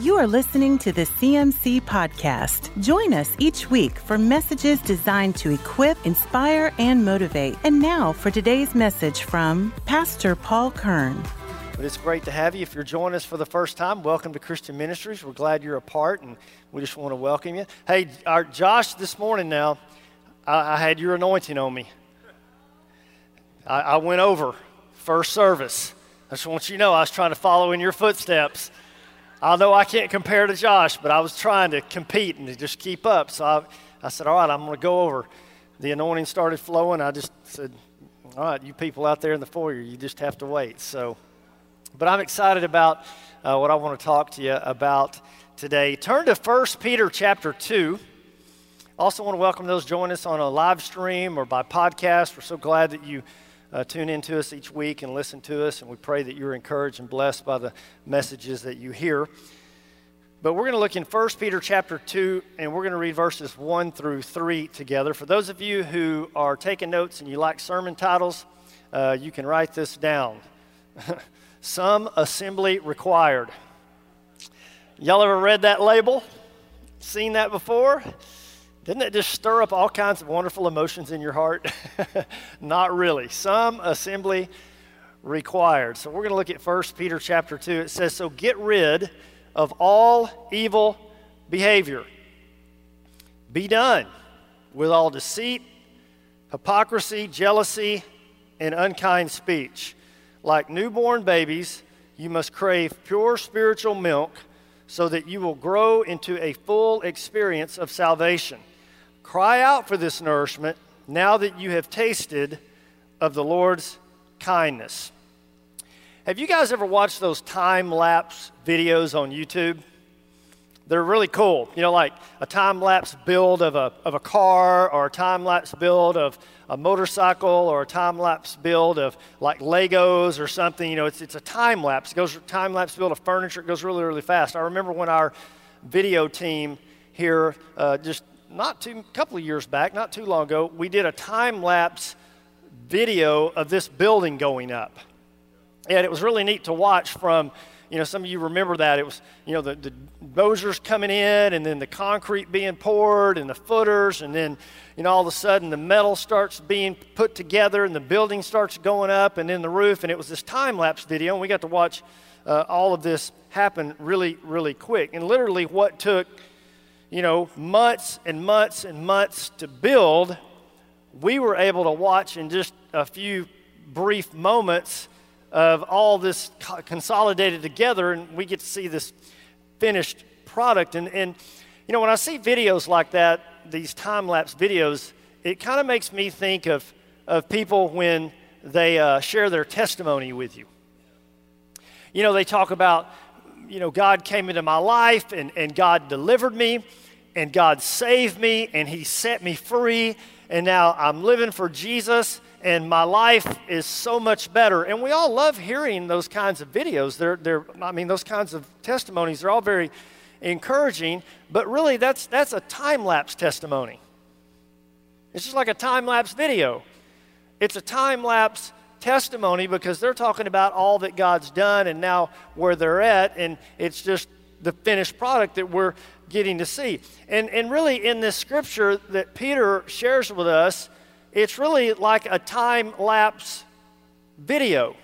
You are listening to the CMC Podcast. Join us each week for messages designed to equip, inspire, and motivate. And now for today's message from Pastor Paul Kern. But it's great to have you. If you're joining us for the first time, welcome to Christian Ministries. We're glad you're a part, and we just want to welcome you. Hey, our Josh, this morning now, I had your anointing on me. I went over first service. I just want you to know I was trying to follow in your footsteps. I know I can't compare to Josh, but I was trying to compete and to just keep up. So I said, all right, I'm going to go over. The anointing started flowing. I just said, all right, you people out there in the foyer, you just have to wait. So, but I'm excited about what I want to talk to you about today. Turn to 1 Peter chapter 2. Also want to welcome those joining us on a live stream or by podcast. We're so glad that you tune in to us each week and listen to us, and we pray that you're encouraged and blessed by the messages that you hear. But we're going to look in 1 Peter chapter 2, and we're going to read verses 1 through 3 together. For those of you who are taking notes and you like sermon titles, you can write this down. Some assembly required. Y'all ever read that label? Seen that before? Doesn't it just stir up all kinds of wonderful emotions in your heart? Not really. Some assembly required. So we're going to look at 1 Peter chapter 2. It says, so get rid of all evil behavior. Be done with all deceit, hypocrisy, jealousy, and unkind speech. Like newborn babies, you must crave pure spiritual milk so that you will grow into a full experience of salvation. Cry out for this nourishment now that you have tasted of the Lord's kindness. Have you guys ever watched those time-lapse videos on YouTube? They're really cool. You know, like a time-lapse build of a car, or a time-lapse build of a motorcycle, or a time-lapse build of like Legos or something. You know, it's a time-lapse. It goes time-lapse build of furniture. It goes really, really fast. I remember when our video team here just a couple of years back, not too long ago, we did a time-lapse video of this building going up. And it was really neat to watch from, you know, some of you remember that. It was, you know, the dozers coming in, and then the concrete being poured and the footers, and then, you know, all of a sudden the metal starts being put together and the building starts going up and then the roof. And it was this time-lapse video, and we got to watch all of this happen really, really quick. And literally what took, you know, months and months and months to build, we were able to watch in just a few brief moments of all this consolidated together, and we get to see this finished product. And you know, when I see videos like that, these time-lapse videos, it kind of makes me think of people when they share their testimony with you. You know, they talk about, you know, God came into my life, and God delivered me, and God saved me, and He set me free, and now I'm living for Jesus, and my life is so much better. And we all love hearing those kinds of videos. Those kinds of testimonies are all very encouraging, but really that's a time-lapse testimony. It's just like a time-lapse video. It's a time-lapse testimony because they're talking about all that God's done and now where they're at, and it's just the finished product that we're getting to see. And really in this scripture that Peter shares with us, it's really like a time-lapse video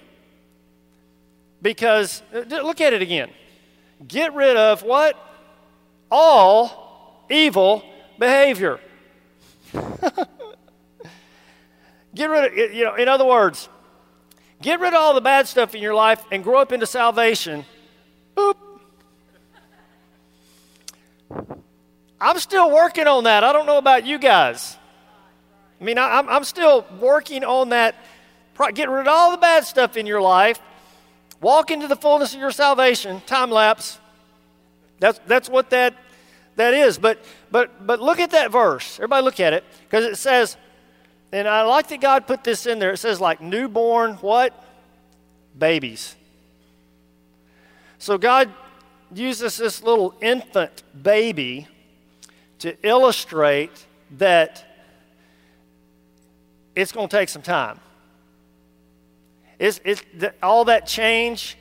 because, look at it again, get rid of what? All evil behavior. Get rid of, you know, in other words, get rid of all the bad stuff in your life and grow up into salvation. Boop. I'm still working on that. I don't know about you guys. I mean, I'm still working on that. Get rid of all the bad stuff in your life. Walk into the fullness of your salvation. Time lapse. That's what that is. But look at that verse. Everybody look at it, because it says, and I like that God put this in there. It says like newborn what? Babies. So God uses this little infant baby to illustrate that it's going to take some time. All that change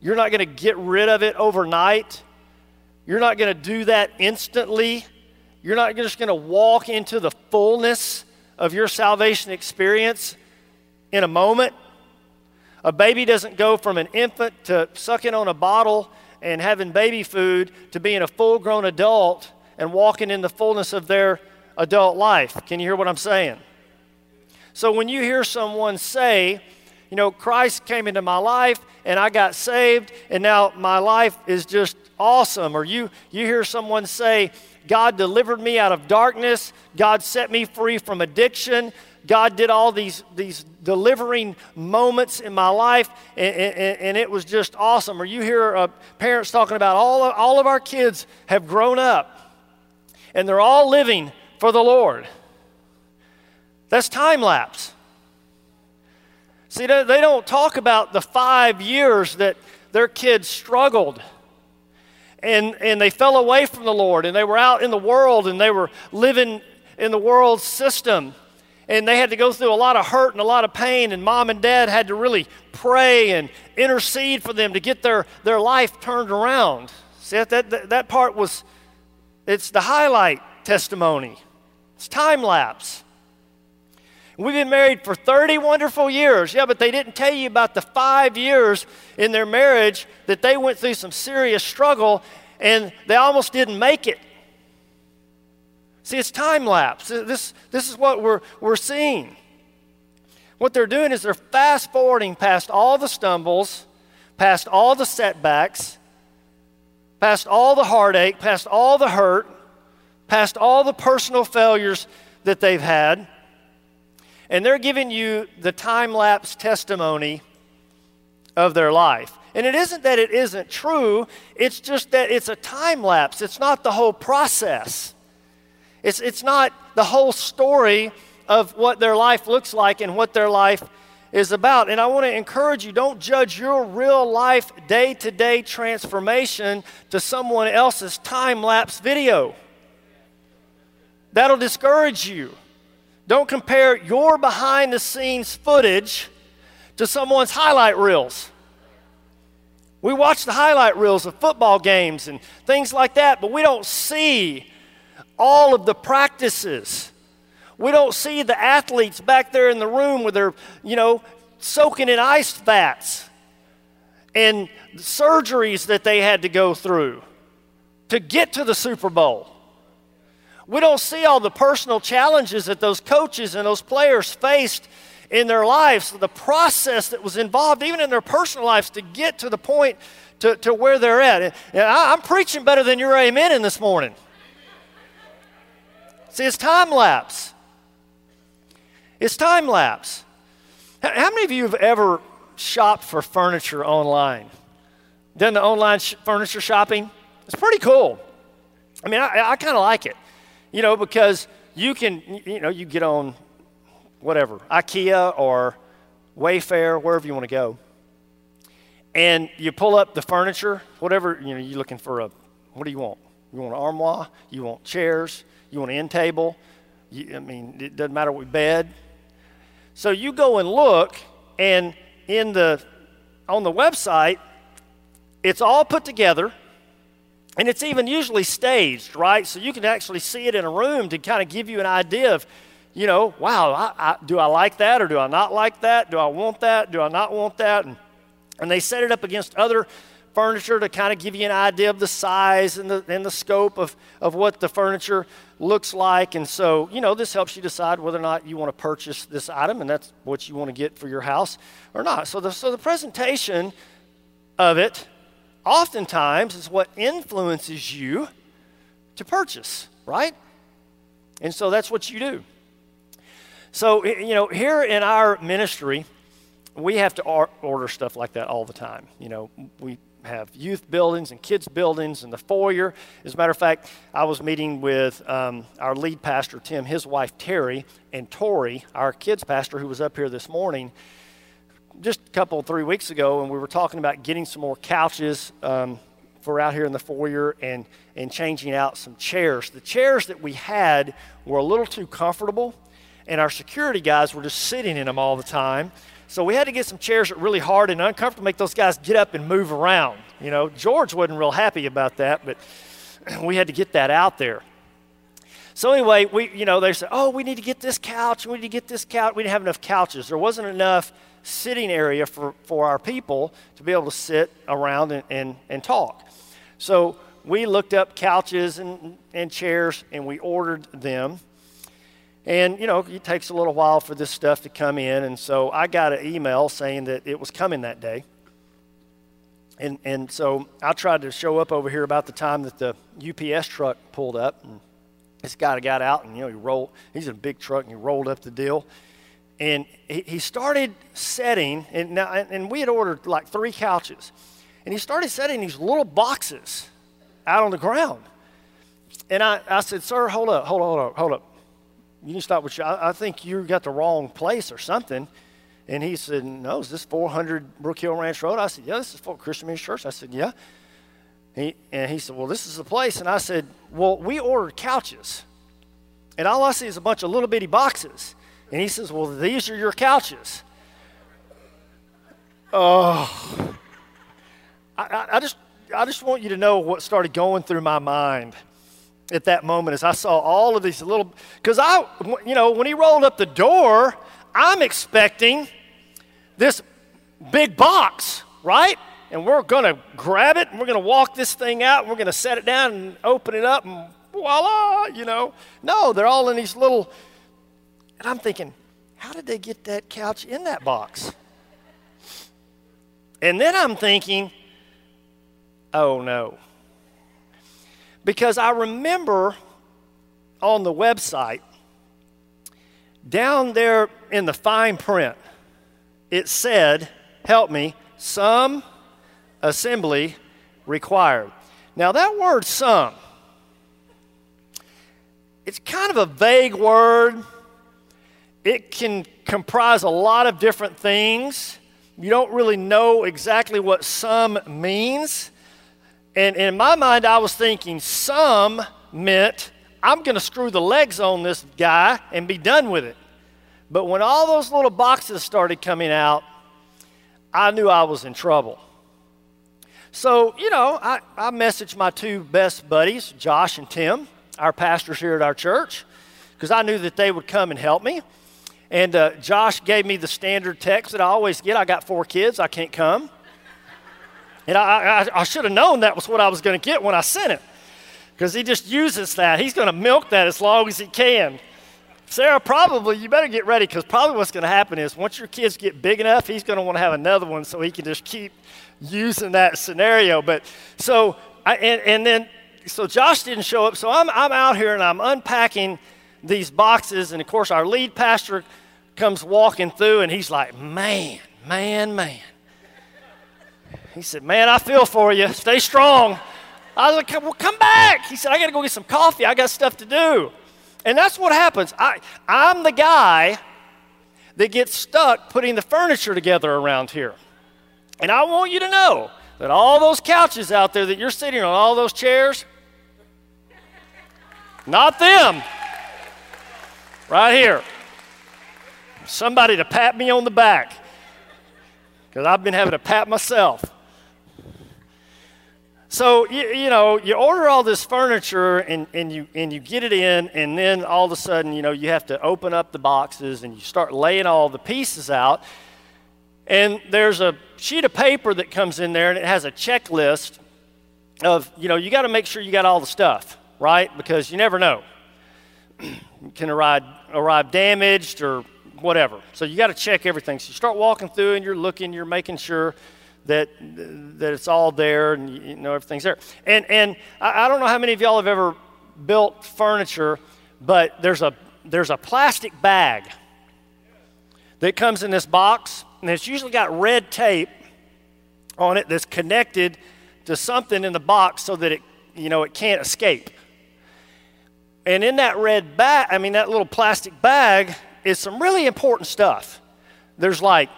You're not going to get rid of it overnight. You're not going to do that instantly. You're not just going to walk into the fullness of your salvation experience in a moment. A baby doesn't go from an infant to sucking on a bottle and having baby food to being a full-grown adult and walking in the fullness of their adult life. Can you hear what I'm saying? So when you hear someone say, you know, Christ came into my life and I got saved and now my life is just awesome, or you hear someone say, God delivered me out of darkness, God set me free from addiction, God did all these delivering moments in my life, and it was just awesome. Or you hear parents talking about all of our kids have grown up, and they're all living for the Lord. That's time lapse. See, they don't talk about the 5 years that their kids struggled, and they fell away from the Lord, and they were out in the world, and they were living in the world system. And they had to go through a lot of hurt and a lot of pain, and mom and dad had to really pray and intercede for them to get their life turned around. See, that part was, it's the highlight testimony. It's time lapse. We've been married for 30 wonderful years. Yeah, but they didn't tell you about the 5 years in their marriage that they went through some serious struggle, and they almost didn't make it. See, it's time lapse. This is what we're seeing. What they're doing is they're fast forwarding past all the stumbles, past all the setbacks, past all the heartache, past all the hurt, past all the personal failures that they've had. And they're giving you the time lapse testimony of their life. And it isn't that it isn't true, it's just that it's a time lapse. It's not the whole process. It's not the whole story of what their life looks like and what their life is about. And I want to encourage you, don't judge your real life day-to-day transformation to someone else's time-lapse video. That'll discourage you. Don't compare your behind-the-scenes footage to someone's highlight reels. We watch the highlight reels of football games and things like that, but we don't see all of the practices. We don't see the athletes back there in the room where they're, soaking in ice vats and the surgeries that they had to go through to get to the Super Bowl. We don't see all the personal challenges that those coaches and those players faced in their lives, the process that was involved even in their personal lives to get to the point to where they're at. And I'm preaching better than your amen in this morning. See, it's time lapse. It's time lapse. How many of you have ever shopped for furniture online? Done the online furniture shopping? It's pretty cool. I mean, I kind of like it, because you can, you get on whatever, Ikea or Wayfair, wherever you want to go, and you pull up the furniture, whatever, you're looking for what do you want? You want an armoire? You want chairs? You want an end table? It doesn't matter what bed. So you go and look, and on the website, it's all put together, and it's even usually staged, right? So you can actually see it in a room to kind of give you an idea of, wow, do I like that or do I not like that? Do I want that? Do I not want that? And they set it up against other furniture to kind of give you an idea of the size and the scope of what the furniture looks like. And so, this helps you decide whether or not you want to purchase this item, and that's what you want to get for your house or not. So the presentation of it oftentimes is what influences you to purchase, right? And so that's what you do. So, here in our ministry, we have to order stuff like that all the time. We have youth buildings and kids buildings and the foyer. As a matter of fact, I was meeting with our lead pastor, Tim, his wife, Terry, and Tori, our kids pastor, who was up here this morning just a couple, 3 weeks ago, and we were talking about getting some more couches for out here in the foyer and changing out some chairs. The chairs that we had were a little too comfortable, and our security guys were just sitting in them all the time. So we had to get some chairs that were really hard and uncomfortable to make those guys get up and move around. You know, George wasn't real happy about that, but we had to get that out there. So anyway, they said, oh, we need to get this couch. We need to get this couch. We didn't have enough couches. There wasn't enough sitting area for our people to be able to sit around and talk. So we looked up couches and chairs, and we ordered them. And, it takes a little while for this stuff to come in. And so I got an email saying that it was coming that day. And so I tried to show up over here about the time that the UPS truck pulled up. And this guy got out and, he rolled. He's in a big truck and he rolled up the deal. And he started setting. And we had ordered like 3 couches. And he started setting these little boxes out on the ground. And I said, sir, hold up. You can stop with you. I think you got the wrong place or something. And he said, no, is this 400 Brook Hill Ranch Road? I said, yeah, this is for Christian Ministries Church. I said, yeah. And he said, well, this is the place. And I said, well, we ordered couches. And all I see is a bunch of little bitty boxes. And he says, well, these are your couches. Oh, I just want you to know what started going through my mind at that moment as I saw all of these little, because when he rolled up the door, I'm expecting this big box, right? And we're going to grab it, and we're going to walk this thing out, and we're going to set it down and open it up, and voila, No, they're all in these little, and I'm thinking, how did they get that couch in that box? And then I'm thinking, oh, no. Because I remember on the website, down there in the fine print, it said, help me, some assembly required. Now that word some, it's kind of a vague word. It can comprise a lot of different things. You don't really know exactly what some means. And in my mind, I was thinking some meant I'm going to screw the legs on this guy and be done with it. But when all those little boxes started coming out, I knew I was in trouble. So, I messaged my 2 best buddies, Josh and Tim, our pastors here at our church, because I knew that they would come and help me. And Josh gave me the standard text that I always get. I got 4 kids. I can't come. And I should have known that was what I was going to get when I sent it, because he just uses that. He's going to milk that as long as he can. Sarah, probably, you better get ready, because probably what's going to happen is once your kids get big enough, he's going to want to have another one so he can just keep using that scenario. But so Josh didn't show up. So I'm out here and I'm unpacking these boxes. And, of course, our lead pastor comes walking through and he's like, man. He said, man, I feel for you. Stay strong. I was like, well, come back. He said, I got to go get some coffee. I got stuff to do. And that's what happens. I'm the guy that gets stuck putting the furniture together around here. And I want you to know that all those couches out there that you're sitting on, all those chairs, not them. Right here. Somebody to pat me on the back, because I've been having to pat myself. So, you order all this furniture and you get it in, and then all of a sudden, you have to open up the boxes and you start laying all the pieces out. And there's a sheet of paper that comes in there, and it has a checklist of, you got to make sure you got all the stuff, right? Because you never know. You can arrive damaged or whatever. So you got to check everything. So you start walking through and you're looking, you're making sure that it's all there and everything's there. And I don't know how many of y'all have ever built furniture, but there's a plastic bag that comes in this box, and it's usually got red tape on it that's connected to something in the box so that it can't escape. And in that that little plastic bag is some really important stuff. There's like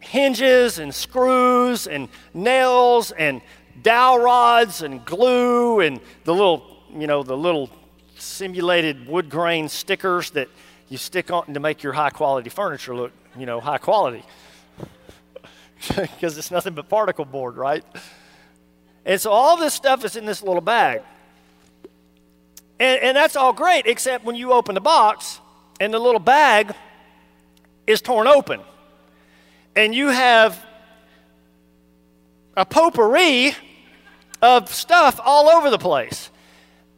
hinges and screws and nails and dowel rods and glue and the little simulated wood grain stickers that you stick on to make your high quality furniture look you know, high quality because it's nothing but particle board, right? And so all this stuff is in this little bag. And that's all great, except when you open the box and the little bag is torn open. And you have a potpourri of stuff all over the place.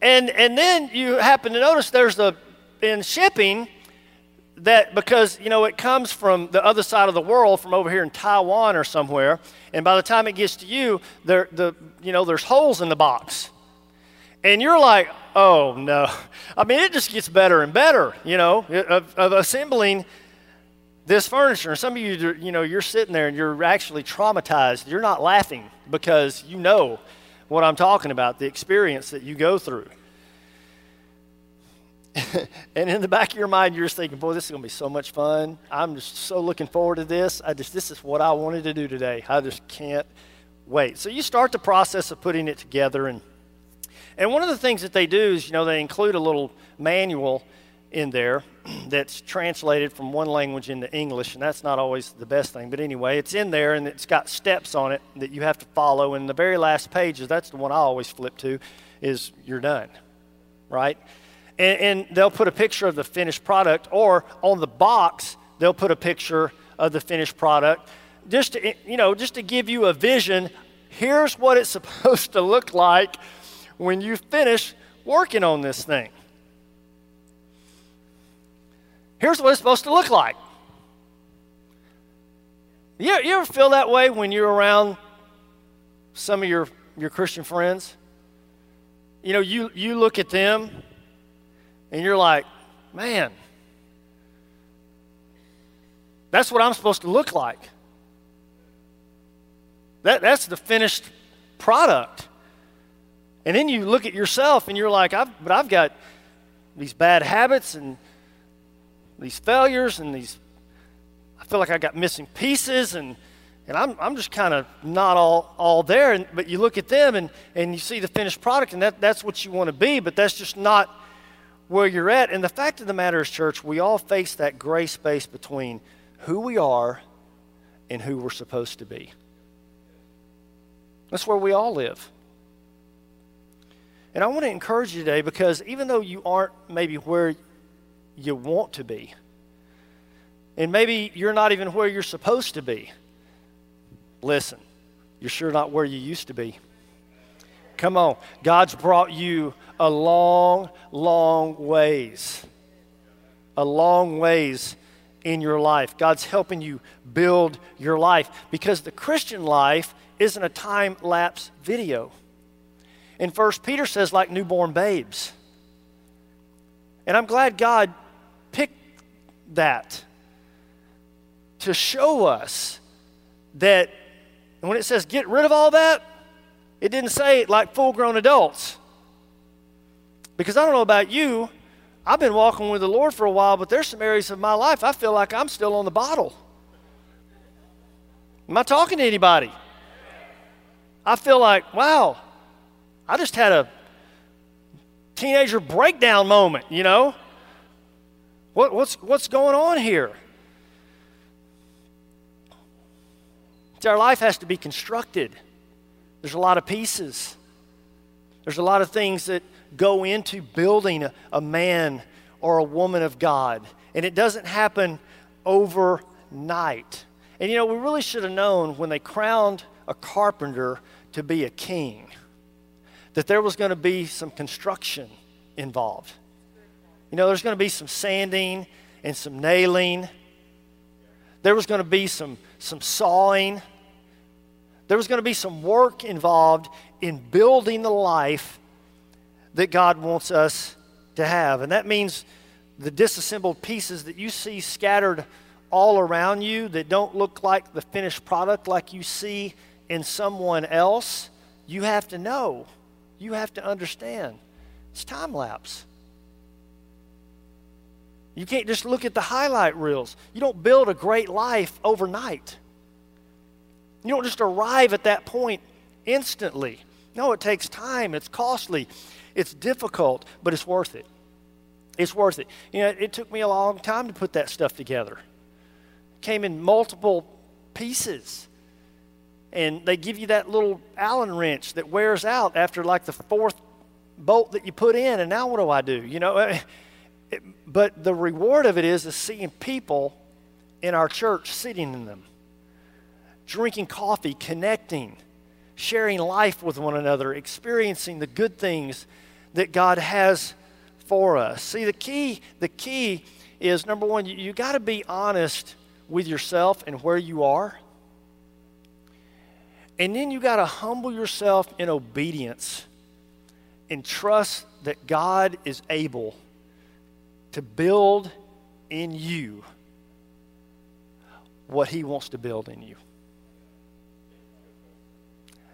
And then you happen to notice there's in shipping that, because, you know, it comes from the other side of the world, from over here in Taiwan or somewhere, and by the time it gets to you, there's holes in the box. And you're like, oh, no. I mean, it just gets better and better, you know, of assembling this furniture. And some of you, you know, you're sitting there and you're actually traumatized. You're not laughing because you know what I'm talking about, the experience that you go through. And in the back of your mind, you're just thinking, boy, this is going to be so much fun. I'm just so looking forward to this. This is what I wanted to do today. I just can't wait. So you start the process of putting it together. And one of the things that they do is, you know, they include a little manual in there that's translated from one language into English, and that's not always the best thing. But anyway, it's in there, and it's got steps on it that you have to follow. And the very last page, that's the one I always flip to, is you're done, right? And they'll put a picture of the finished product, or on the box, they'll put a picture of the finished product just to give you a vision. Here's what it's supposed to look like when you finish working on this thing. Here's what it's supposed to look like. You ever feel that way when you're around some of your Christian friends? You know, you look at them and you're like, man, that's what I'm supposed to look like. That's the finished product. And then you look at yourself and you're like, I've got these bad habits and these failures and I feel like I got missing pieces and I'm just kind of not all there. But you look at them and you see the finished product, and that's what you want to be, but that's just not where you're at. And the fact of the matter is, church, we all face that gray space between who we are and who we're supposed to be. That's where we all live. And I want to encourage you today, because even though you aren't maybe where you want to be, and maybe you're not even where you're supposed to be, listen, you're sure not where you used to be. Come on. God's brought you a long, long ways. A long ways in your life. God's helping you build your life, because the Christian life isn't a time-lapse video. And 1 Peter says, like newborn babes. And I'm glad God picked that to show us that when it says get rid of all that, it didn't say it like full-grown adults. Because I don't know about you, I've been walking with the Lord for a while, but there's some areas of my life I feel like I'm still on the bottle. Am I talking to anybody? I feel like, wow, I just had a teenager breakdown moment, you know? What's going on here? See, our life has to be constructed. There's a lot of pieces. There's a lot of things that go into building a man or a woman of God. And it doesn't happen overnight. And, you know, we really should have known when they crowned a carpenter to be a king that there was going to be some construction involved. You know, there's going to be some sanding and some nailing. There was going to be some sawing. There was going to be some work involved in building the life that God wants us to have. And that means the disassembled pieces that you see scattered all around you that don't look like the finished product like you see in someone else, you have to know. You have to understand. It's time lapse. You can't just look at the highlight reels. You don't build a great life overnight. You don't just arrive at that point instantly. No, it takes time. It's costly. It's difficult, but it's worth it. It's worth it. You know, it took me a long time to put that stuff together. came in multiple pieces. And they give you that little Allen wrench that wears out after like the fourth bolt that you put in, and now what do I do? You know, but the reward of it is seeing people in our church sitting in them, drinking coffee, connecting, sharing life with one another, experiencing the good things that God has for us. See, the key is, number one, you got to be honest with yourself and where you are. And then you got to humble yourself in obedience and trust that God is able to build in you what He wants to build in you.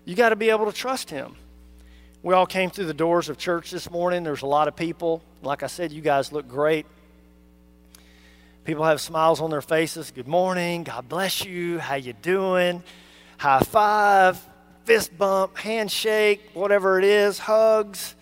You got to be able to trust Him. We all came through the doors of church this morning. There's a lot of people. Like I said, you guys look great. People have smiles on their faces. Good morning. God bless you. How you doing? High five, fist bump, handshake, whatever it is, hugs.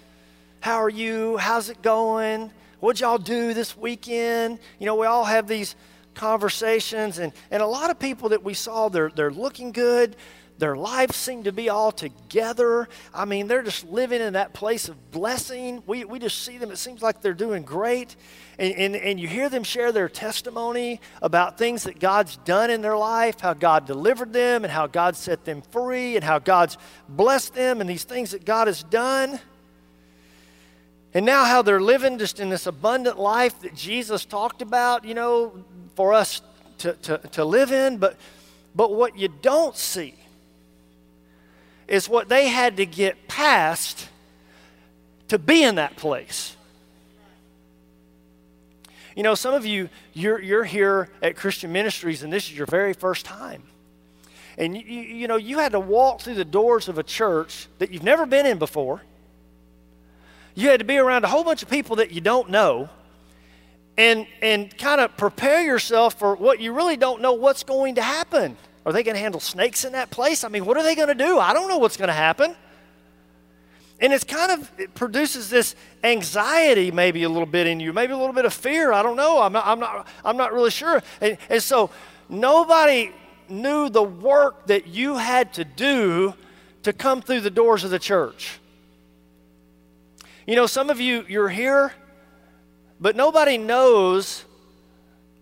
How are you? How's it going? What'd y'all do this weekend? You know, we all have these conversations, and a lot of people that we saw, they're looking good. Their lives seem to be all together. I mean, they're just living in that place of blessing. We just see them. It seems like they're doing great. And you hear them share their testimony about things that God's done in their life, how God delivered them and how God set them free and how God's blessed them and these things that God has done. And now how they're living just in this abundant life that Jesus talked about, you know, for us to live in. But what you don't see is what they had to get past to be in that place. You know, some of you, you're here at Christian Ministries, and this is your very first time. And, you know, you had to walk through the doors of a church that you've never been in before. You had to be around a whole bunch of people that you don't know and kind of prepare yourself for what you really don't know what's going to happen. Are they going to handle snakes in that place? I mean, what are they going to do? I don't know what's going to happen. And it's kind of, it produces this anxiety maybe a little bit in you, maybe a little bit of fear. I don't know. I'm not really sure. And so nobody knew the work that you had to do to come through the doors of the church. You know, some of you, you're here, but nobody knows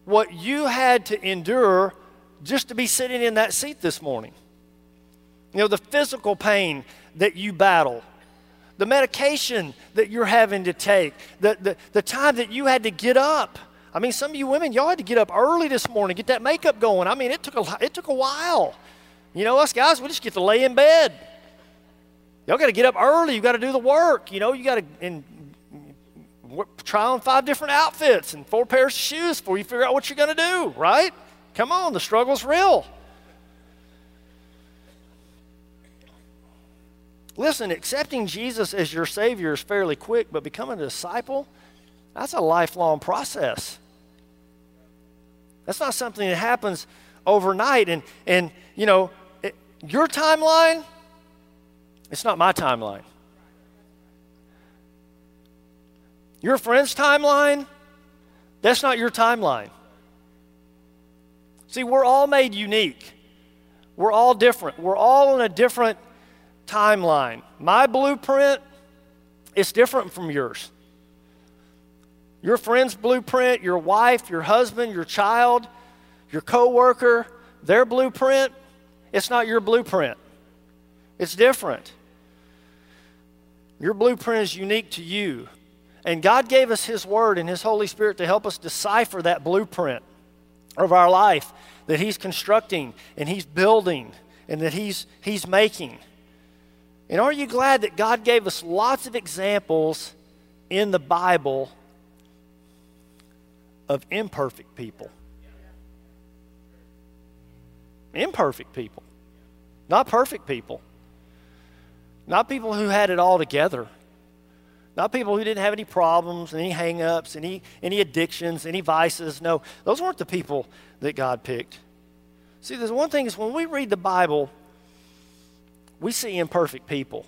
what you had to endure just to be sitting in that seat this morning. You know, the physical pain that you battle, the medication that you're having to take, the time that you had to get up. I mean, some of you women, y'all had to get up early this morning, get that makeup going. I mean, it took a while. You know, us guys, we just get to lay in bed. Y'all got to get up early. You got to do the work. You know, you got to try on 5 different outfits and 4 pairs of shoes before you figure out what you're going to do, right? Come on, the struggle's real. Listen, accepting Jesus as your Savior is fairly quick, but becoming a disciple, that's a lifelong process. That's not something that happens overnight. And you know, your timeline, it's not my timeline. Your friend's timeline, that's not your timeline. See, we're all made unique. We're all different. We're all on a different timeline. My blueprint is different from yours. Your friend's blueprint, your wife, your husband, your child, your coworker, their blueprint, it's not your blueprint. It's different. Your blueprint is unique to you. And God gave us His Word and His Holy Spirit to help us decipher that blueprint of our life that He's constructing and He's building and that He's making. And are you glad that God gave us lots of examples in the Bible of imperfect people? Imperfect people. Not perfect people. Not people who had it all together. Not people who didn't have any problems, any hang-ups, any addictions, any vices. No, those weren't the people that God picked. See, there's one thing is when we read the Bible, we see imperfect people.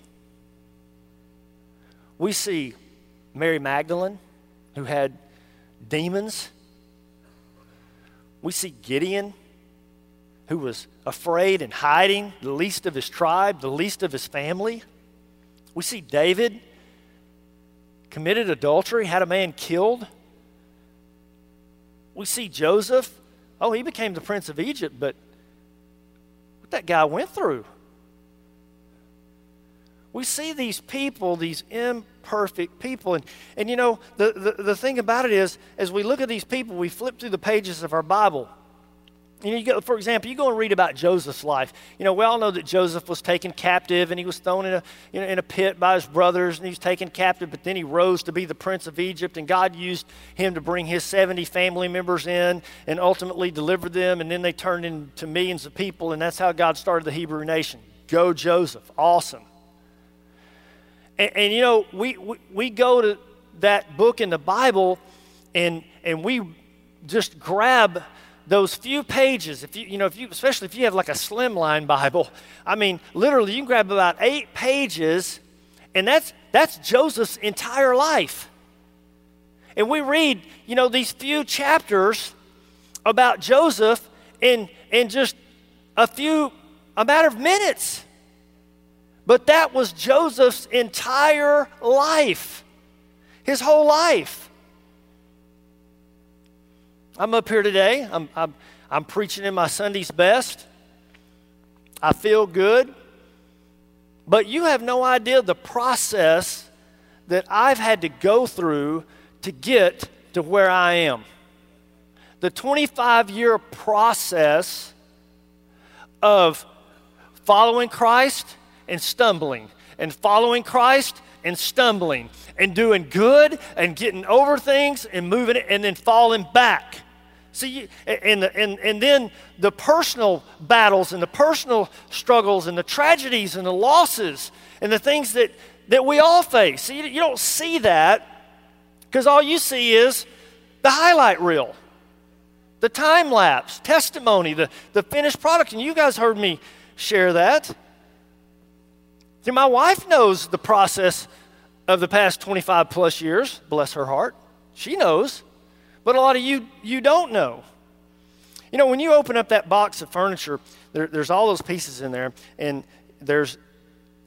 We see Mary Magdalene, who had demons. We see Gideon, who was afraid and hiding, the least of his tribe, the least of his family. We see David committed adultery, had a man killed. We see Joseph, oh, he became the prince of Egypt, but what that guy went through. We see these people, these imperfect people. And you know, the thing about it is, as we look at these people, we flip through the pages of our Bible. You know, you go, for example, you go and read about Joseph's life. You know, we all know that Joseph was taken captive and he was thrown in a pit by his brothers, and he was taken captive, but then he rose to be the prince of Egypt, and God used him to bring his 70 family members in and ultimately deliver them, and then they turned into millions of people, and that's how God started the Hebrew nation. Go Joseph, awesome. And you know, we go to that book in the Bible and we just grab those few pages, especially if you have like a slimline Bible. I mean, literally, you can grab about 8 pages, and that's Joseph's entire life. And we read, you know, these few chapters about Joseph in just a matter of minutes. But that was Joseph's entire life, his whole life. I'm up here today, I'm preaching in my Sunday's best, I feel good, but you have no idea the process that I've had to go through to get to where I am. The 25-year process of following Christ and stumbling, and following Christ and stumbling, and doing good and getting over things and moving it and then falling back. See, and then the personal battles and the personal struggles and the tragedies and the losses and the things that we all face. See, you don't see that because all you see is the highlight reel, the time lapse, testimony, the finished product. And you guys heard me share that. See, my wife knows the process of the past 25 plus years, bless her heart. She knows, but a lot of you don't know. You know, when you open up that box of furniture, there's all those pieces in there, and there's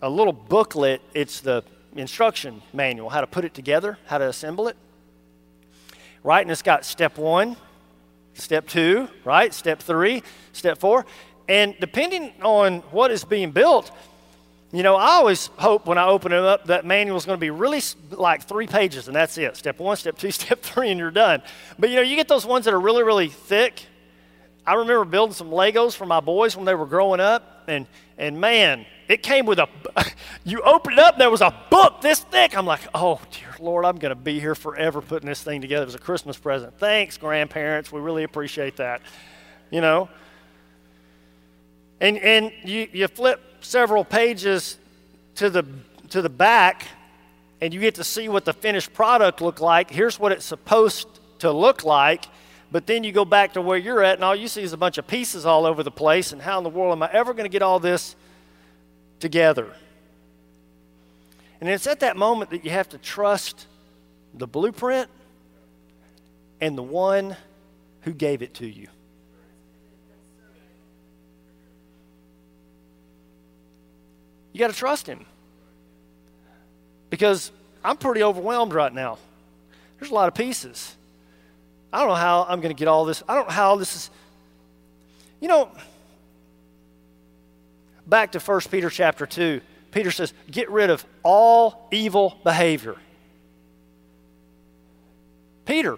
a little booklet. It's the instruction manual, how to put it together, how to assemble it, right? And it's got step 1, step 2, right? Step 3, step 4. And depending on what is being built, you know, I always hope when I open it up that manual is going to be really like 3 pages, and that's it. Step 1, step 2, step 3, and you're done. But, you know, you get those ones that are really, really thick. I remember building some Legos for my boys when they were growing up, and man, it came with you open it up, and there was a book this thick. I'm like, oh, dear Lord, I'm going to be here forever putting this thing together. It was a Christmas present. Thanks, grandparents. We really appreciate that, you know. And you flip several pages to the back, and you get to see what the finished product looked like. Here's what it's supposed to look like, but then you go back to where you're at, and all you see is a bunch of pieces all over the place, and how in the world am I ever going to get all this together? And it's at that moment that you have to trust the blueprint and the one who gave it to you. You got to trust him, because I'm pretty overwhelmed right now. There's a lot of pieces. I don't know how I'm going to get all this. I don't know how this is. You know, back to 1 Peter chapter 2, Peter says, get rid of all evil behavior. Peter.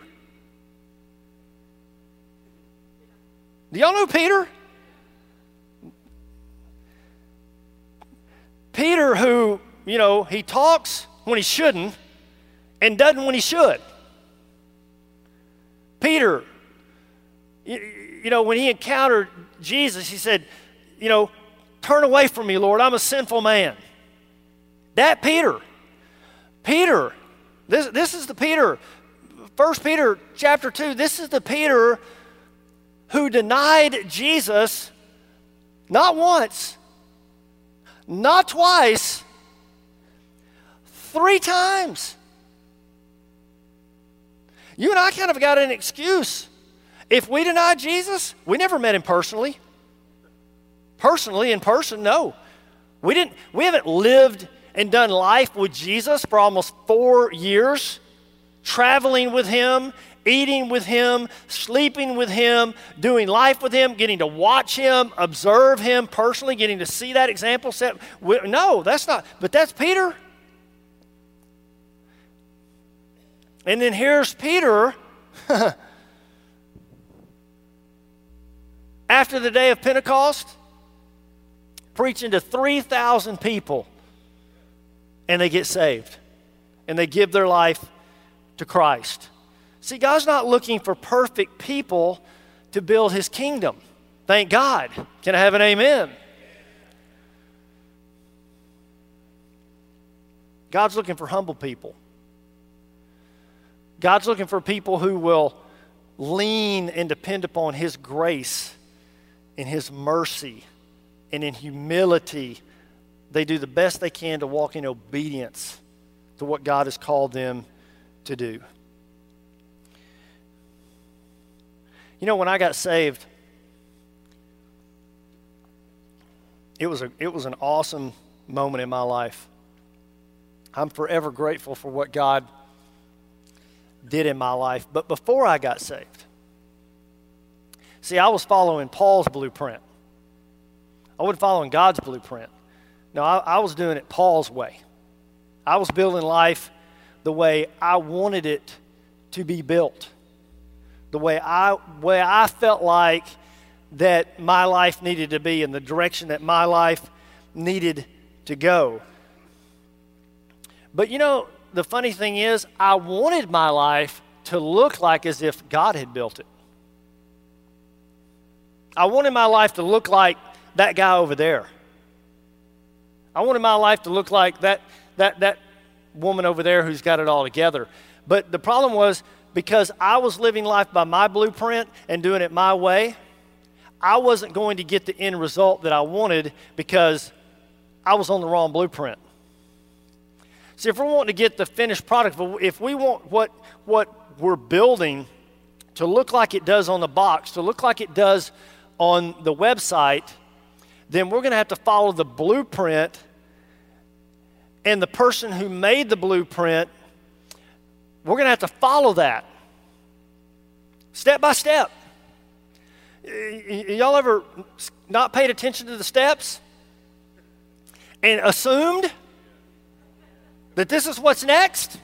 Do y'all know Peter? Peter, who, you know, he talks when he shouldn't and doesn't when he should. Peter, you know, when he encountered Jesus, he said, you know, turn away from me, Lord, I'm a sinful man. That Peter. Peter, this is the Peter, 1 Peter chapter 2, this is the Peter who denied Jesus not once, not twice, 3 times. You and I kind of got an excuse. If we deny Jesus, we never met him personally. personally in person, no. We haven't lived and done life with Jesus for almost 4 years, traveling with him, eating with him, sleeping with him, doing life with him, getting to watch him, observe him personally, getting to see that example set. No, that's not, but that's Peter. And then here's Peter after the day of Pentecost, preaching to 3,000 people, and they get saved, and they give their life to Christ. See, God's not looking for perfect people to build his kingdom. Thank God. Can I have an amen? God's looking for humble people. God's looking for people who will lean and depend upon his grace and his mercy, and in humility, they do the best they can to walk in obedience to what God has called them to do. You know, when I got saved, it was an awesome moment in my life. I'm forever grateful for what God did in my life. But before I got saved, see, I was following Paul's blueprint. I wasn't following God's blueprint. No, I was doing it Paul's way. I was building life the way I wanted it to be built, the way I felt like that my life needed to be and the direction that my life needed to go. But you know, the funny thing is, I wanted my life to look like as if God had built it. I wanted my life to look like that guy over there. I wanted my life to look like that woman over there who's got it all together. But the problem was, because I was living life by my blueprint and doing it my way, I wasn't going to get the end result that I wanted because I was on the wrong blueprint. See, if we're wanting to get the finished product, if we want what we're building to look like it does on the box, to look like it does on the website, then we're going to have to follow the blueprint, and the person who made the blueprint, we're going to have to follow that step by step. Y'all ever not paid attention to the steps and assumed that this is what's next?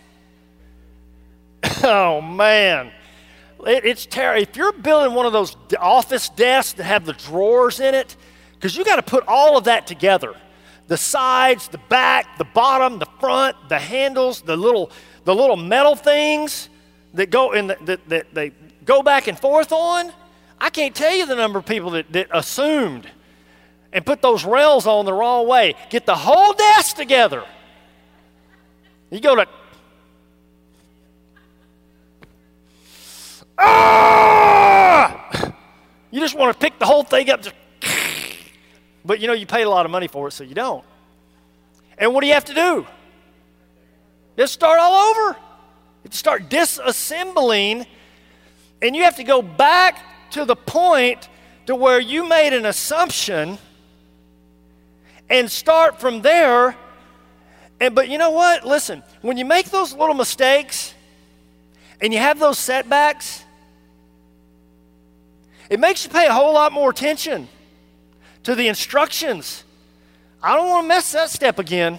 Oh, man. It's terrible. If you're building one of those office desks that have the drawers in it, because you got to put all of that together. The sides, the back, the bottom, the front, the handles, the little metal things that go in that they go back and forth on. I can't tell you the number of people that assumed and put those rails on the wrong way. Get the whole desk together. You go to, ah! You just want to pick the whole thing up. Just, but you know, you paid a lot of money for it, so you don't. And what do you have to do? Just start all over. You start disassembling, and you have to go back to the point to where you made an assumption and start from there. But you know what? Listen, when you make those little mistakes and you have those setbacks, it makes you pay a whole lot more attention to the instructions. I don't want to mess that step again.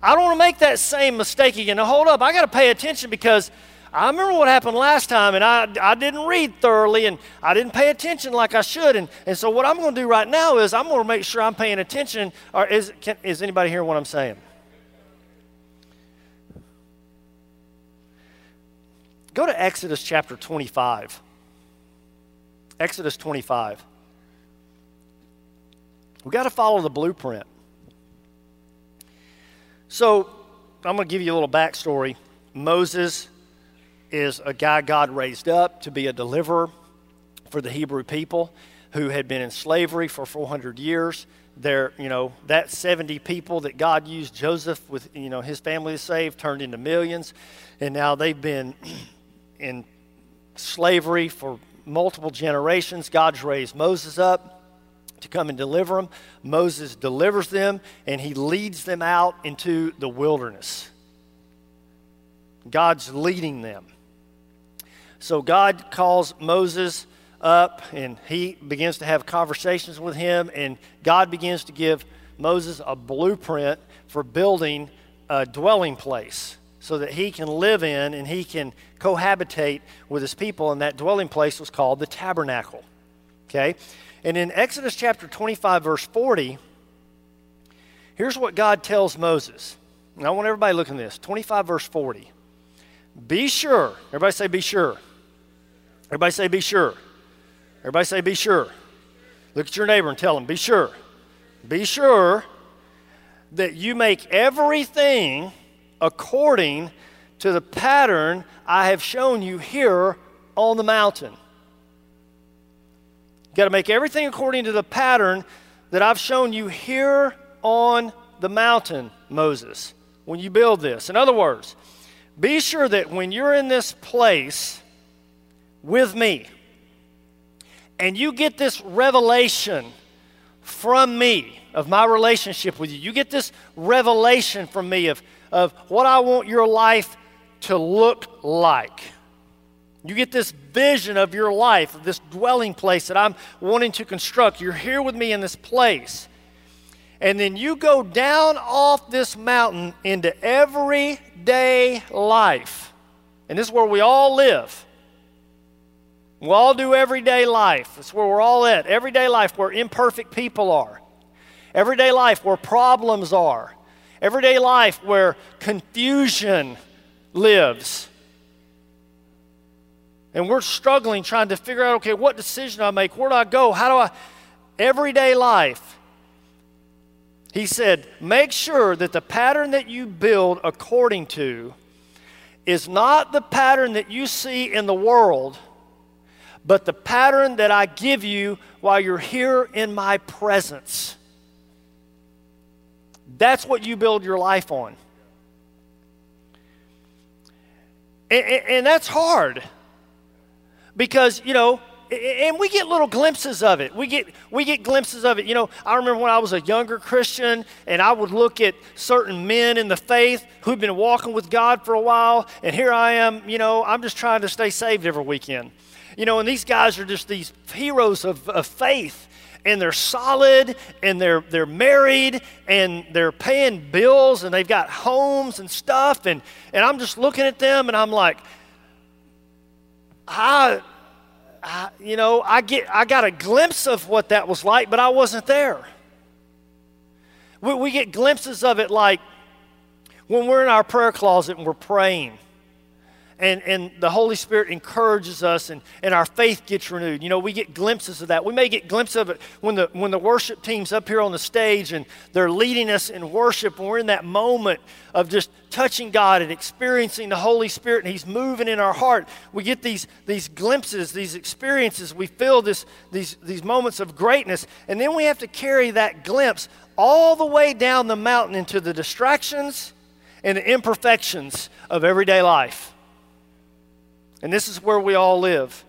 I don't want to make that same mistake again. Now, hold up. I got to pay attention because I remember what happened last time, and I didn't read thoroughly, and I didn't pay attention like I should. And so what I'm going to do right now is I'm going to make sure I'm paying attention. Or is anybody hearing what I'm saying? Go to Exodus chapter 25. Exodus 25. We've got to follow the blueprint. So I'm going to give you a little backstory. Moses is a guy God raised up to be a deliverer for the Hebrew people who had been in slavery for 400 years. There, you know, that 70 people that God used Joseph with, you know, his family to save turned into millions. And now they've been in slavery for multiple generations. God's raised Moses up to come and deliver them. Moses delivers them, and he leads them out into the wilderness. God's leading them. So God calls Moses up, and he begins to have conversations with him, and God begins to give Moses a blueprint for building a dwelling place so that he can live in and he can cohabitate with his people, and that dwelling place was called the tabernacle, okay? And in Exodus chapter 25, verse 40, here's what God tells Moses. And I want everybody looking at this, 25, verse 40. Be sure. Everybody say, be sure. Everybody say, be sure. Everybody say, be sure. Look at your neighbor and tell him, be sure. Be sure that you make everything according to the pattern I have shown you here on the mountain. You've got to make everything according to the pattern that I've shown you here on the mountain, Moses, when you build this. In other words, be sure that when you're in this place with me and you get this revelation from me of my relationship with you, you get this revelation from me of what I want your life to look like. You get this vision of your life, of this dwelling place that I'm wanting to construct. You're here with me in this place. And then you go down off this mountain into everyday life. And this is where we all live. We all do everyday life. That's where we're all at. Everyday life where imperfect people are. Everyday life where problems are. Everyday life where confusion lives. And we're struggling trying to figure out, okay, what decision do I make? Where do I go? How do I? Everyday life. He said, make sure that the pattern that you build according to is not the pattern that you see in the world, but the pattern that I give you while you're here in my presence. That's what you build your life on. And that's hard because, you know, and we get little glimpses of it. We get glimpses of it. You know, I remember when I was a younger Christian, and I would look at certain men in the faith who'd been walking with God for a while, and here I am, you know, I'm just trying to stay saved every weekend. You know, and these guys are just these heroes of faith, and they're solid, and they're married, and they're paying bills, and they've got homes and stuff, and I'm just looking at them, and I'm like, I got a glimpse of what that was like, but I wasn't there. We get glimpses of it like when we're in our prayer closet and we're praying, and the Holy Spirit encourages us, and our faith gets renewed. You know, we get glimpses of that. We may get glimpses of it when the worship team's up here on the stage and they're leading us in worship, and we're in that moment of just touching God and experiencing the Holy Spirit, and He's moving in our heart. We get these glimpses, these experiences. We feel these moments of greatness, and then we have to carry that glimpse all the way down the mountain into the distractions and the imperfections of everyday life. And this is where we all live.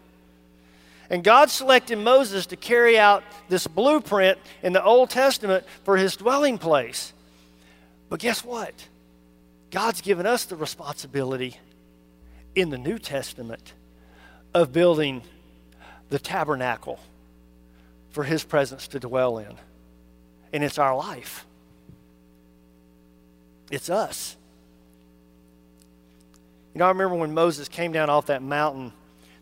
And God selected Moses to carry out this blueprint in the Old Testament for his dwelling place. But guess what? God's given us the responsibility in the New Testament of building the tabernacle for his presence to dwell in. And it's our life. It's us. You know, I remember when Moses came down off that mountain,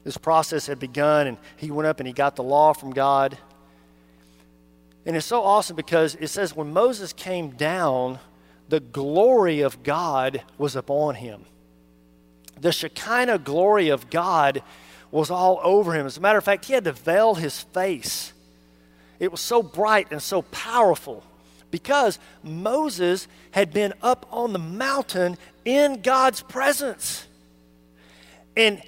this process had begun, and he went up and he got the law from God. And it's so awesome because it says when Moses came down, the glory of God was upon him. The Shekinah glory of God was all over him. As a matter of fact, he had to veil his face. It was so bright and so powerful because Moses had been up on the mountain in God's presence. And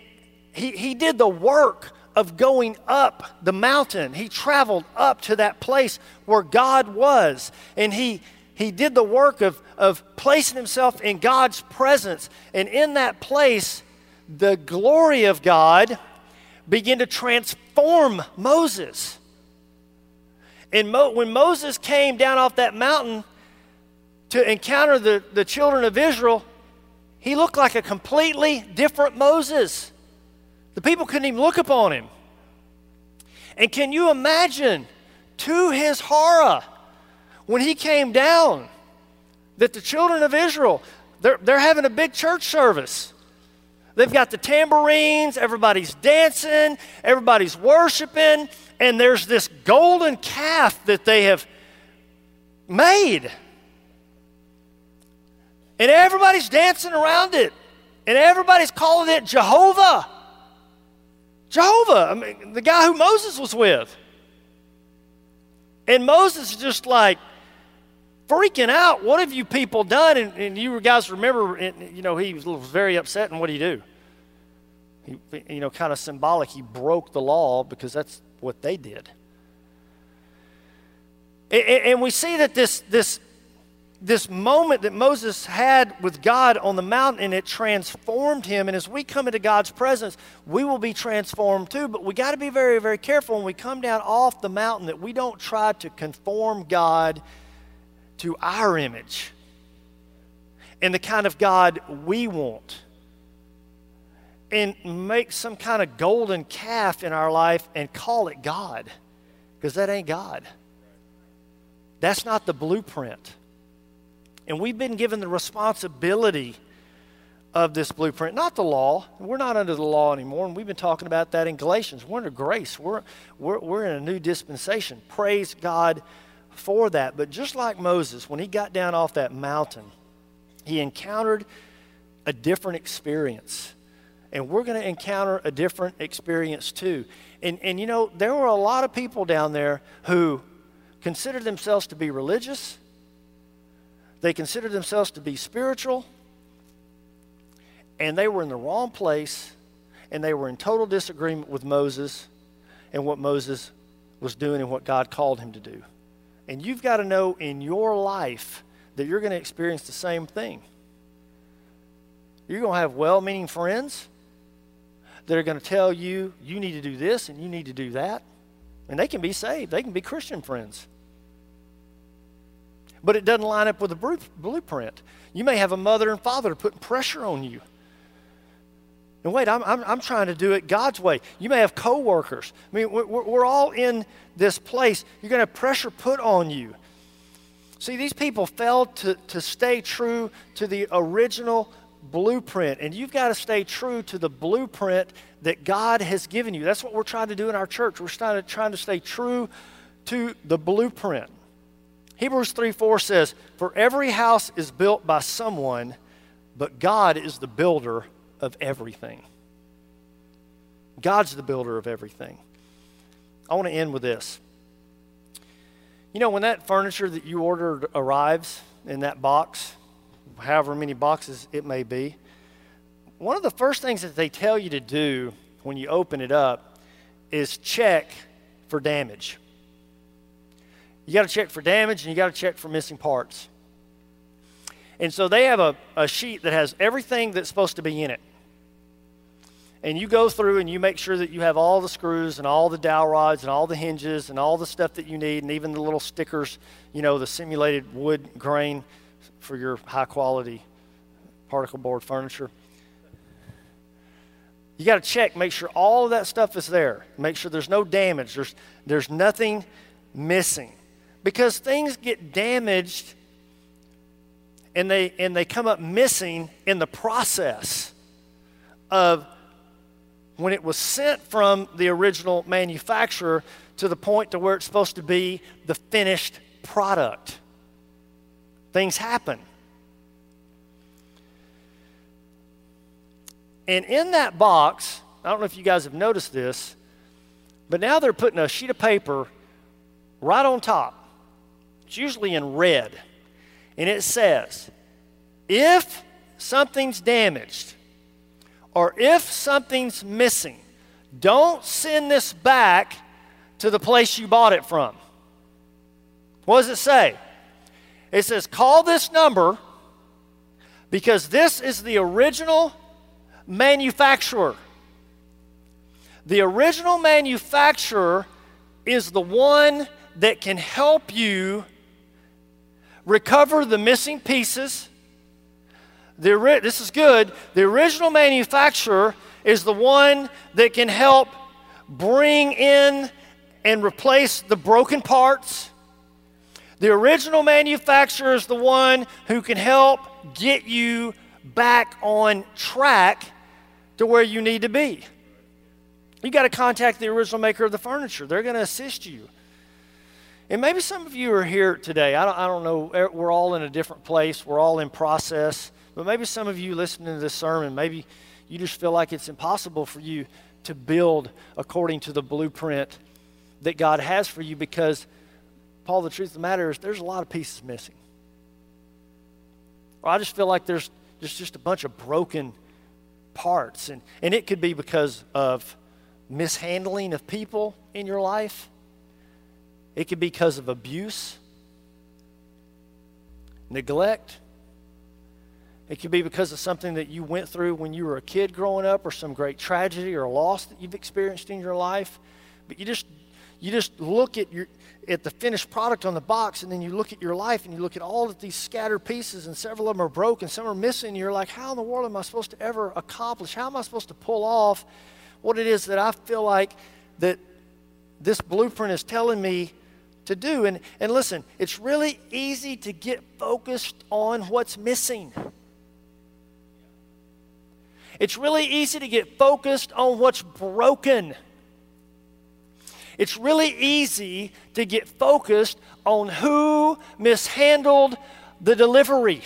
he did the work of going up the mountain. He traveled up to that place where God was. And he did the work of placing himself in God's presence. And in that place, the glory of God began to transform Moses. And when Moses came down off that mountain to encounter the children of Israel, he looked like a completely different Moses. The people couldn't even look upon him. And can you imagine, to his horror, when he came down, that the children of Israel, they're having a big church service. They've got the tambourines, everybody's dancing, everybody's worshiping, and there's this golden calf that they have made. And everybody's dancing around it, and everybody's calling it Jehovah. Jehovah, I mean, the guy who Moses was with. And Moses is just like freaking out. What have you people done? And you guys remember, and, you know, he was very upset. And what did he do? He, you know, kind of symbolic. He broke the law because that's what they did. And we see that this moment that Moses had with God on the mountain, and it transformed him. And as we come into God's presence, we will be transformed too. But we got to be very, very careful when we come down off the mountain that we don't try to conform God to our image and the kind of God we want, and make some kind of golden calf in our life and call it God, because that ain't God. That's not the blueprint. And we've been given the responsibility of this blueprint, not the law. We're not under the law anymore, and we've been talking about that in Galatians. We're under grace. We're in a new dispensation. Praise God for that. But just like Moses, when he got down off that mountain, he encountered a different experience. And we're going to encounter a different experience too. And you know, there were a lot of people down there who considered themselves to be religious. They considered themselves to be spiritual, and they were in the wrong place, and they were in total disagreement with Moses and what Moses was doing and what God called him to do. And you've got to know in your life that you're going to experience the same thing. You're going to have well-meaning friends that are going to tell you, you need to do this and you need to do that. And they can be saved. They can be Christian friends. But it doesn't line up with the blueprint. You may have a mother and father putting pressure on you. And wait, I'm trying to do it God's way. You may have coworkers. I mean, we're all in this place. You're going to have pressure put on you. See, these people failed to stay true to the original blueprint. And you've got to stay true to the blueprint that God has given you. That's what we're trying to do in our church. We're trying to stay true to the blueprint. Hebrews 3:4 says, "For every house is built by someone, but God is the builder of everything." God's the builder of everything. I want to end with this. You know, when that furniture that you ordered arrives in that box, however many boxes it may be, one of the first things that they tell you to do when you open it up is check for damage. You got to check for damage, and you got to check for missing parts. And so they have a sheet that has everything that's supposed to be in it. And you go through and you make sure that you have all the screws and all the dowel rods and all the hinges and all the stuff that you need, and even the little stickers, you know, the simulated wood grain for your high-quality particle board furniture. You got to check, make sure all of that stuff is there. Make sure there's no damage. There's nothing missing. Because things get damaged and they come up missing in the process of when it was sent from the original manufacturer to the point to where it's supposed to be the finished product. Things happen. And in that box, I don't know if you guys have noticed this, but now they're putting a sheet of paper right on top. It's usually in red. And it says, if something's damaged or if something's missing, don't send this back to the place you bought it from. What does it say? It says, call this number because this is the original manufacturer. The original manufacturer is the one that can help you recover the missing pieces. This is good. The original manufacturer is the one that can help bring in and replace the broken parts. The original manufacturer is the one who can help get you back on track to where you need to be. You got to contact the original maker of the furniture. They're going to assist you. And maybe some of you are here today. I don't know. We're all in a different place. We're all in process. But maybe some of you listening to this sermon, maybe you just feel like it's impossible for you to build according to the blueprint that God has for you because, Paul, the truth of the matter is there's a lot of pieces missing. Or I just feel like there's just a bunch of broken parts. And it could be because of mishandling of people in your life. It could be because of abuse, neglect. It could be because of something that you went through when you were a kid growing up, or some great tragedy or loss that you've experienced in your life. But you just look at the finished product on the box, and then you look at your life and you look at all of these scattered pieces, and several of them are broken, some are missing, and you're like, how in the world am I supposed to ever accomplish? How am I supposed to pull off what it is that I feel like that this blueprint is telling me to do? And listen, it's really easy to get focused on what's missing. It's really easy to get focused on what's broken. It's really easy to get focused on who mishandled the delivery.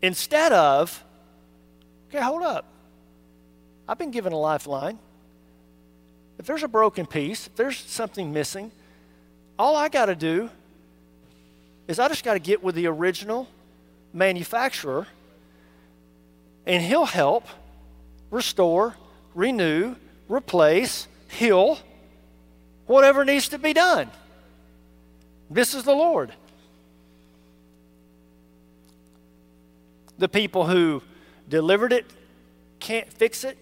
Instead of, okay, hold up. I've been given a lifeline. If there's a broken piece, if there's something missing, all I got to do is I just got to get with the original manufacturer, and he'll help restore, renew, replace, heal, whatever needs to be done. This is the Lord. The people who delivered it can't fix it.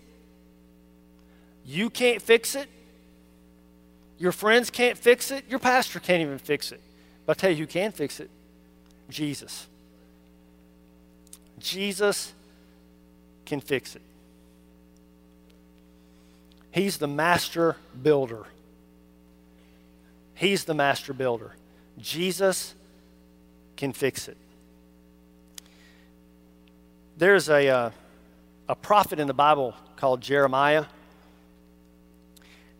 You can't fix it. Your friends can't fix it. Your pastor can't even fix it. But I tell you who can fix it. Jesus. Jesus can fix it. He's the master builder. He's the master builder. Jesus can fix it. There's a prophet in the Bible called Jeremiah.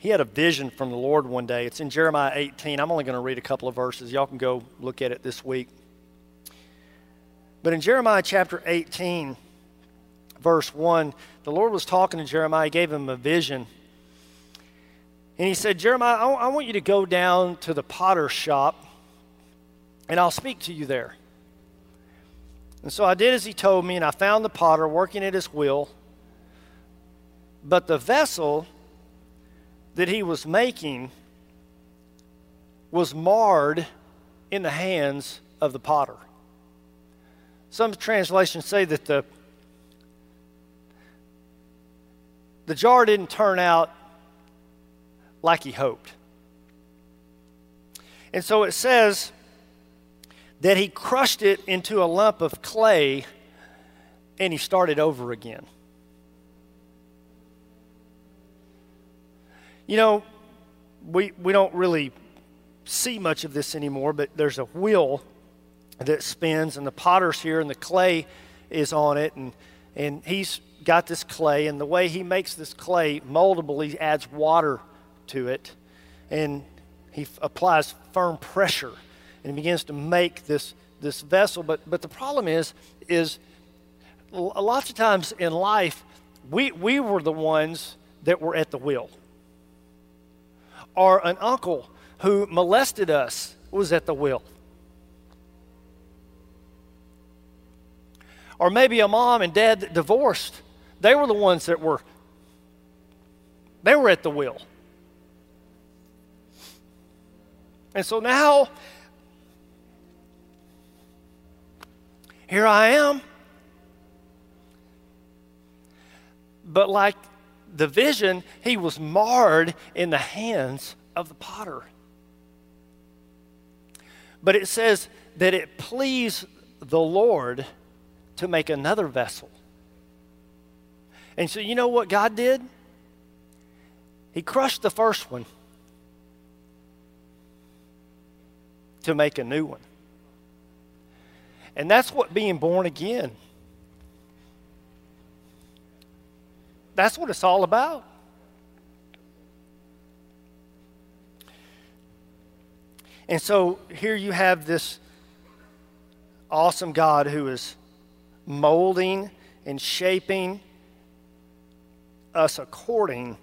He had a vision from the Lord one day. It's in Jeremiah 18. I'm only going to read a couple of verses. Y'all can go look at it this week. But in Jeremiah chapter 18, verse 1, the Lord was talking to Jeremiah. He gave him a vision. And he said, Jeremiah, I want you to go down to the potter's shop, and I'll speak to you there. And so I did as he told me, and I found the potter working at his wheel. But the vessel that he was making was marred in the hands of the potter. Some translations say that the jar didn't turn out like he hoped. And so it says that he crushed it into a lump of clay, and he started over again. You know, we don't really see much of this anymore, but there's a wheel that spins, and the potter's here, and the clay is on it, and he's got this clay, and the way he makes this clay moldable, he adds water to it, and he applies firm pressure, and he begins to make this vessel. But the problem is lots of times in life, we were the ones that were at the wheel. Or an uncle who molested us was at the wheel. Or maybe a mom and dad that divorced, they were the ones that were at the wheel. And so now, here I am. But like the vision, he was marred in the hands of the potter. But it says that it pleased the Lord to make another vessel. And so you know what God did? He crushed the first one to make a new one. And that's what being born again, that's what it's all about. And so here you have this awesome God who is molding and shaping us according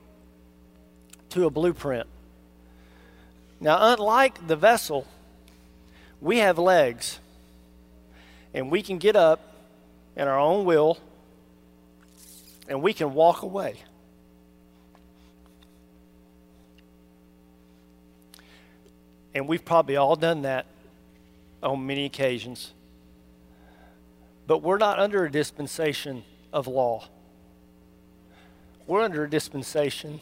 to a blueprint. Now, unlike the vessel, we have legs, and we can get up in our own will, and we can walk away. And we've probably all done that on many occasions. But we're not under a dispensation of law. We're under a dispensation,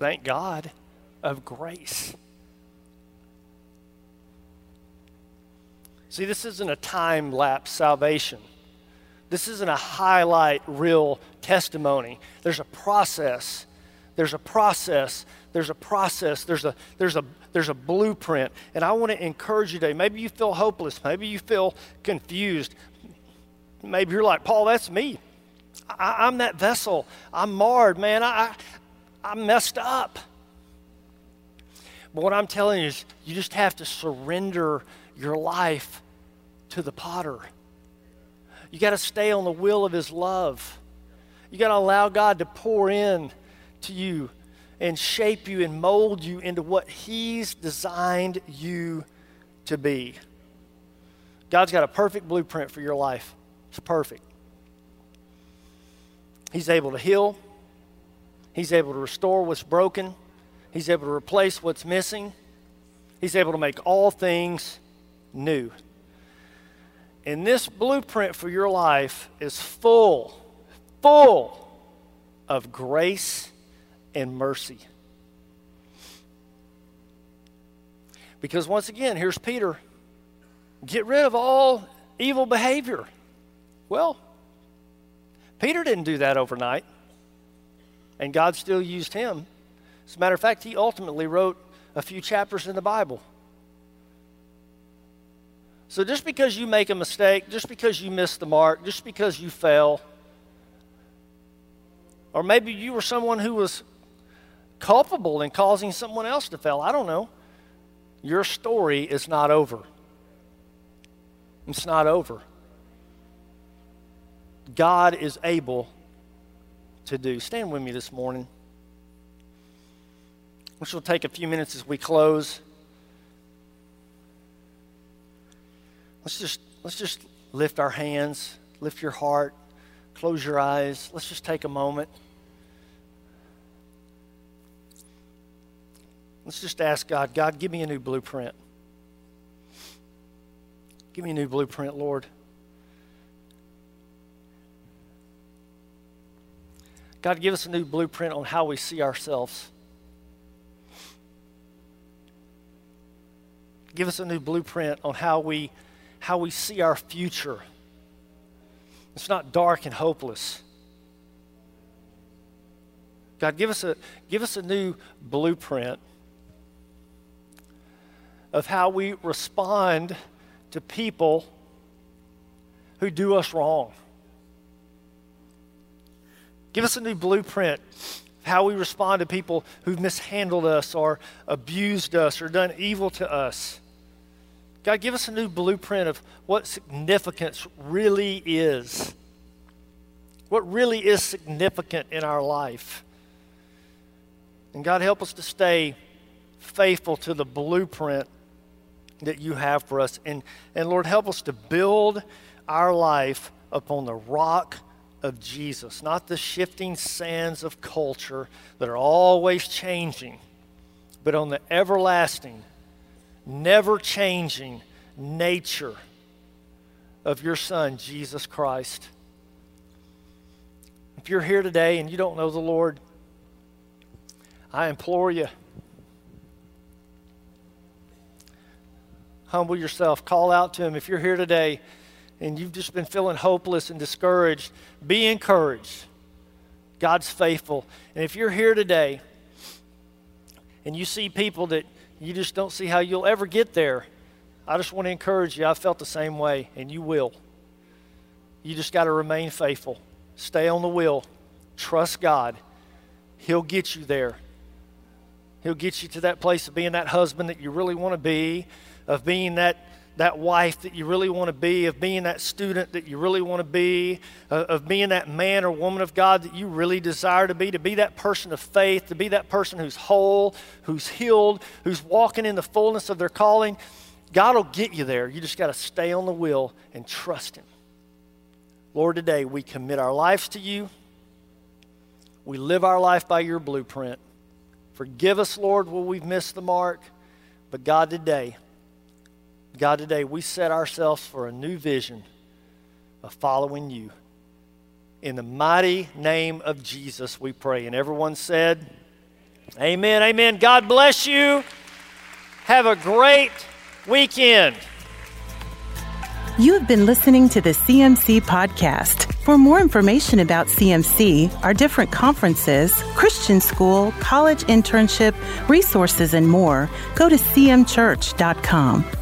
thank God, of grace. See, this isn't a time-lapse salvation. This isn't a highlight reel testimony. There's a process. There's a process. There's a process. There's a blueprint. And I want to encourage you today. Maybe you feel hopeless. Maybe you feel confused. Maybe you're like, Paul, that's me. I'm that vessel. I'm marred, man. I messed up. But what I'm telling you is you just have to surrender your life to the potter. You got to stay on the will of his love. You got to allow God to pour in to you and shape you and mold you into what he's designed you to be. God's got a perfect blueprint for your life. It's perfect. He's able to heal. He's able to restore what's broken. He's able to replace what's missing. He's able to make all things new. And this blueprint for your life is full of grace and mercy. Because once again, here's Peter. Get rid of all evil behavior. Well, Peter didn't do that overnight. And God still used him. As a matter of fact, he ultimately wrote a few chapters in the Bible. So just because you make a mistake, just because you miss the mark, just because you fail, or maybe you were someone who was culpable in causing someone else to fail, I don't know. Your story is not over. It's not over. God is able to do. Stand with me this morning. Which will take a few minutes as we close. Let's just lift our hands, lift your heart, close your eyes. Let's just take a moment. Let's just ask God, God, give me a new blueprint. Give me a new blueprint, Lord. God, give us a new blueprint on how we see ourselves. Give us a new blueprint on how we see our future. It's not dark and hopeless. God, give us a new blueprint of how we respond to people who do us wrong. Give us a new blueprint of how we respond to people who've mishandled us or abused us or done evil to us. God, give us a new blueprint of what significance really is. What really is significant in our life. And God, help us to stay faithful to the blueprint that you have for us. And Lord, help us to build our life upon the rock of Jesus, not the shifting sands of culture that are always changing, but on the everlasting, never-changing nature of your Son, Jesus Christ. If you're here today and you don't know the Lord, I implore you, humble yourself, call out to him. If you're here today and you've just been feeling hopeless and discouraged, be encouraged. God's faithful. And if you're here today and you see people that you just don't see how you'll ever get there, I just want to encourage you. I felt the same way, and you will. You just got to remain faithful. Stay on the wheel. Trust God. He'll get you there. He'll get you to that place of being that husband that you really want to be, of being that wife that you really want to be, of being that student that you really want to be, of being that man or woman of God that you really desire to be that person of faith, to be that person who's whole, who's healed, who's walking in the fullness of their calling. God will get you there. You just got to stay on the wheel and trust him. Lord, today we commit our lives to you. We live our life by your blueprint. Forgive us, Lord, when we've missed the mark. But God, today we set ourselves for a new vision of following you. In the mighty name of Jesus, we pray. And everyone said, amen, amen. God bless you. Have a great weekend. You have been listening to the CMC Podcast. For more information about CMC, our different conferences, Christian school, college internship, resources, and more, go to cmchurch.com.